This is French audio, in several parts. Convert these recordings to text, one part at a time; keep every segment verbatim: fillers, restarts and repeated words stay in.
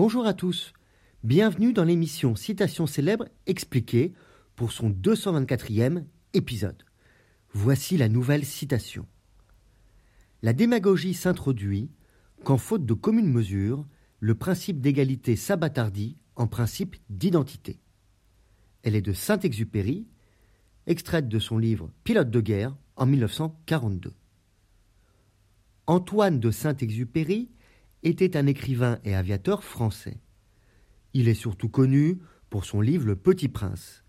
Bonjour à tous, bienvenue dans l'émission Citation Célèbre expliquée pour son deux cent vingt-quatrième épisode. Voici la nouvelle citation. La démagogie s'introduit quand, faute de commune mesure, le principe d'égalité s'abattardit en principe d'identité. Elle est de Saint-Exupéry, extraite de son livre « Pilote de guerre » en mille neuf cent quarante-deux. Antoine de Saint-Exupéry était un écrivain et aviateur français. Il est surtout connu pour son livre « Le Petit Prince »,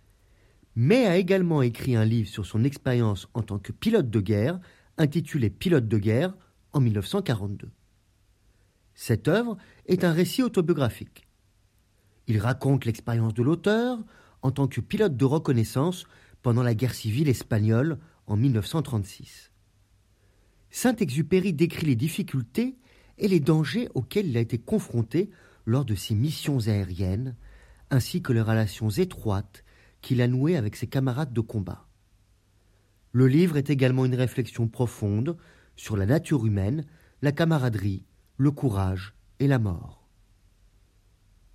mais a également écrit un livre sur son expérience en tant que pilote de guerre, intitulé « Pilote de guerre » en mille neuf cent quarante-deux. Cette œuvre est un récit autobiographique. Il raconte l'expérience de l'auteur en tant que pilote de reconnaissance pendant la guerre civile espagnole en mille neuf cent trente-six. Saint-Exupéry décrit les difficultés et les dangers auxquels il a été confronté lors de ses missions aériennes, ainsi que les relations étroites qu'il a nouées avec ses camarades de combat. Le livre est également une réflexion profonde sur la nature humaine, la camaraderie, le courage et la mort.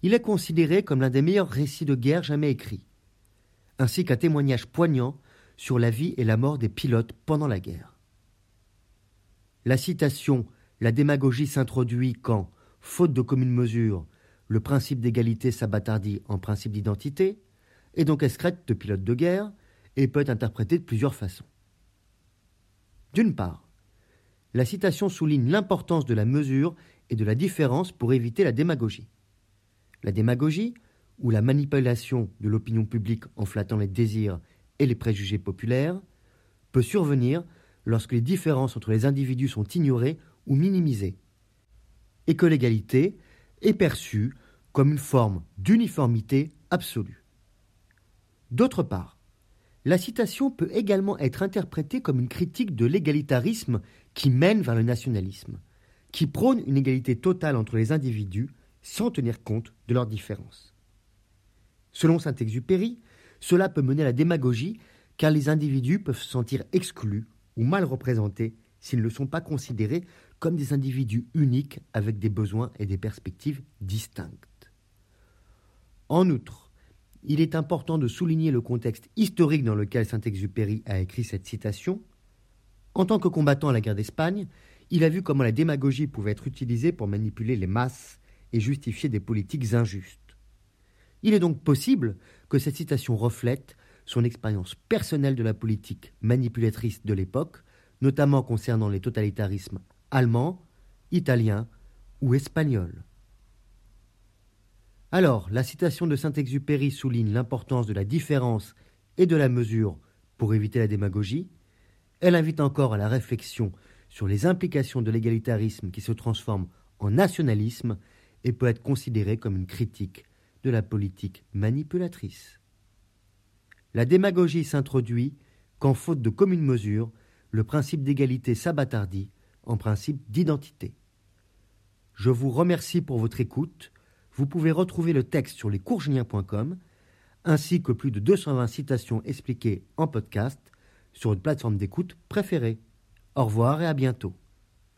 Il est considéré comme l'un des meilleurs récits de guerre jamais écrits, ainsi qu'un témoignage poignant sur la vie et la mort des pilotes pendant la guerre. La citation « La démagogie s'introduit quand, faute de commune mesure, le principe d'égalité s'abattardit en principe d'identité » est donc extraite de Pilote de guerre et peut être interprétée de plusieurs façons. D'une part, la citation souligne l'importance de la mesure et de la différence pour éviter la démagogie. La démagogie, ou la manipulation de l'opinion publique en flattant les désirs et les préjugés populaires, peut survenir lorsque les différences entre les individus sont ignorées ou minimisées, et que l'égalité est perçue comme une forme d'uniformité absolue. D'autre part, la citation peut également être interprétée comme une critique de l'égalitarisme qui mène vers le nationalisme, qui prône une égalité totale entre les individus sans tenir compte de leurs différences. Selon Saint-Exupéry, cela peut mener à la démagogie car les individus peuvent se sentir exclus ou mal représentés s'ils ne sont pas considérés comme des individus uniques avec des besoins et des perspectives distinctes. En outre, il est important de souligner le contexte historique dans lequel Saint-Exupéry a écrit cette citation. En tant que combattant à la guerre d'Espagne, il a vu comment la démagogie pouvait être utilisée pour manipuler les masses et justifier des politiques injustes. Il est donc possible que cette citation reflète son expérience personnelle de la politique manipulatrice de l'époque, notamment concernant les totalitarismes allemands, italiens ou espagnols. Alors, la citation de Saint-Exupéry souligne l'importance de la différence et de la mesure pour éviter la démagogie. Elle invite encore à la réflexion sur les implications de l'égalitarisme qui se transforme en nationalisme et peut être considérée comme une critique de la politique manipulatrice. La démagogie s'introduit quand, faute de commune mesure, le principe d'égalité s'abattardit en principe d'identité. Je vous remercie pour votre écoute. Vous pouvez retrouver le texte sur lescoursjulien point com ainsi que plus de deux cent vingt citations expliquées en podcast sur une plateforme d'écoute préférée. Au revoir et à bientôt.